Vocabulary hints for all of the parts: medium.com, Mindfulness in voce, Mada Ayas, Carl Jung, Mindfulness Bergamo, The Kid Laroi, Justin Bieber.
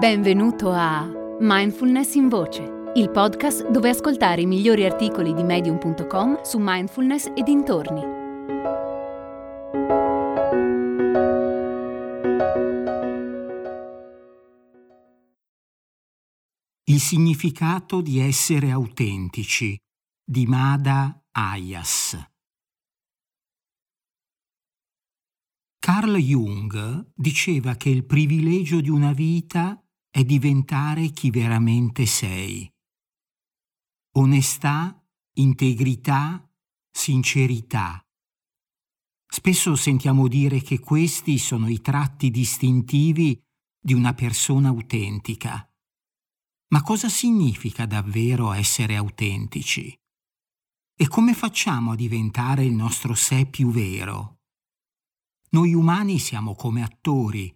Benvenuto a Mindfulness in voce, il podcast dove ascoltare i migliori articoli di medium.com su mindfulness e dintorni. Il significato di essere autentici di Mada Ayas. Carl Jung diceva che il privilegio di una vita è diventare chi veramente sei. Onestà, integrità, sincerità. Spesso sentiamo dire che questi sono i tratti distintivi di una persona autentica. Ma cosa significa davvero essere autentici? E come facciamo a diventare il nostro sé più vero? Noi umani siamo come attori.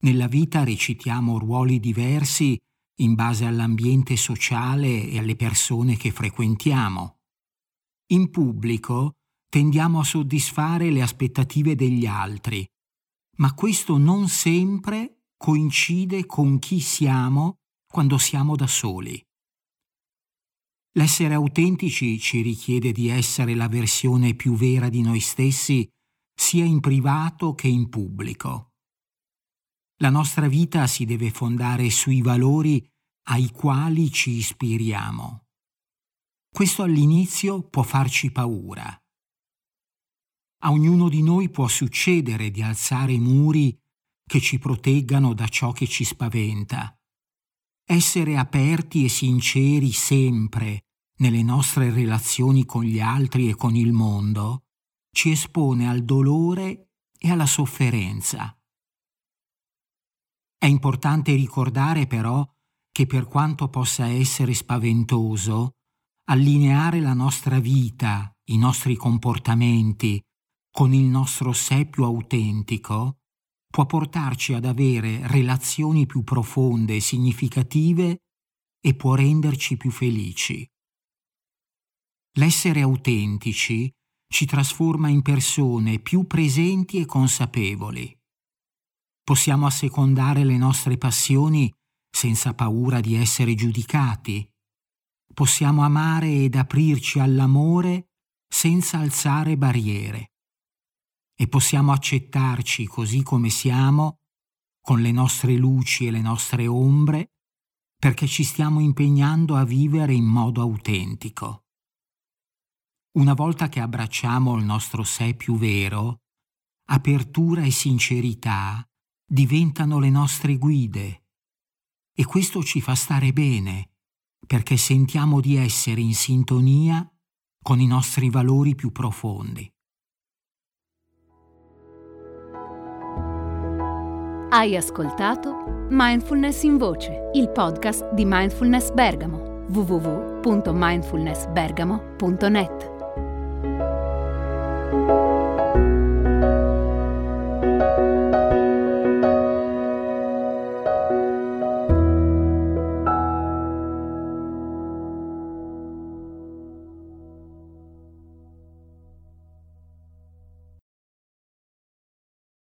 Nella vita recitiamo ruoli diversi in base all'ambiente sociale e alle persone che frequentiamo. In pubblico tendiamo a soddisfare le aspettative degli altri, ma questo non sempre coincide con chi siamo quando siamo da soli. L'essere autentici ci richiede di essere la versione più vera di noi stessi sia in privato che in pubblico. La nostra vita si deve fondare sui valori ai quali ci ispiriamo. Questo all'inizio può farci paura. A ognuno di noi può succedere di alzare muri che ci proteggano da ciò che ci spaventa. Essere aperti e sinceri sempre nelle nostre relazioni con gli altri e con il mondo ci espone al dolore e alla sofferenza. È importante ricordare però che per quanto possa essere spaventoso, allineare la nostra vita, i nostri comportamenti con il nostro sé più autentico può portarci ad avere relazioni più profonde e significative e può renderci più felici. L'essere autentici ci trasforma in persone più presenti e consapevoli. Possiamo assecondare le nostre passioni senza paura di essere giudicati. Possiamo amare ed aprirci all'amore senza alzare barriere. E possiamo accettarci così come siamo, con le nostre luci e le nostre ombre, perché ci stiamo impegnando a vivere in modo autentico. Una volta che abbracciamo il nostro sé più vero, apertura e sincerità diventano le nostre guide. E questo ci fa stare bene, perché sentiamo di essere in sintonia con i nostri valori più profondi. Hai ascoltato Mindfulness in voce, il podcast di Mindfulness Bergamo, www.mindfulnessbergamo.net.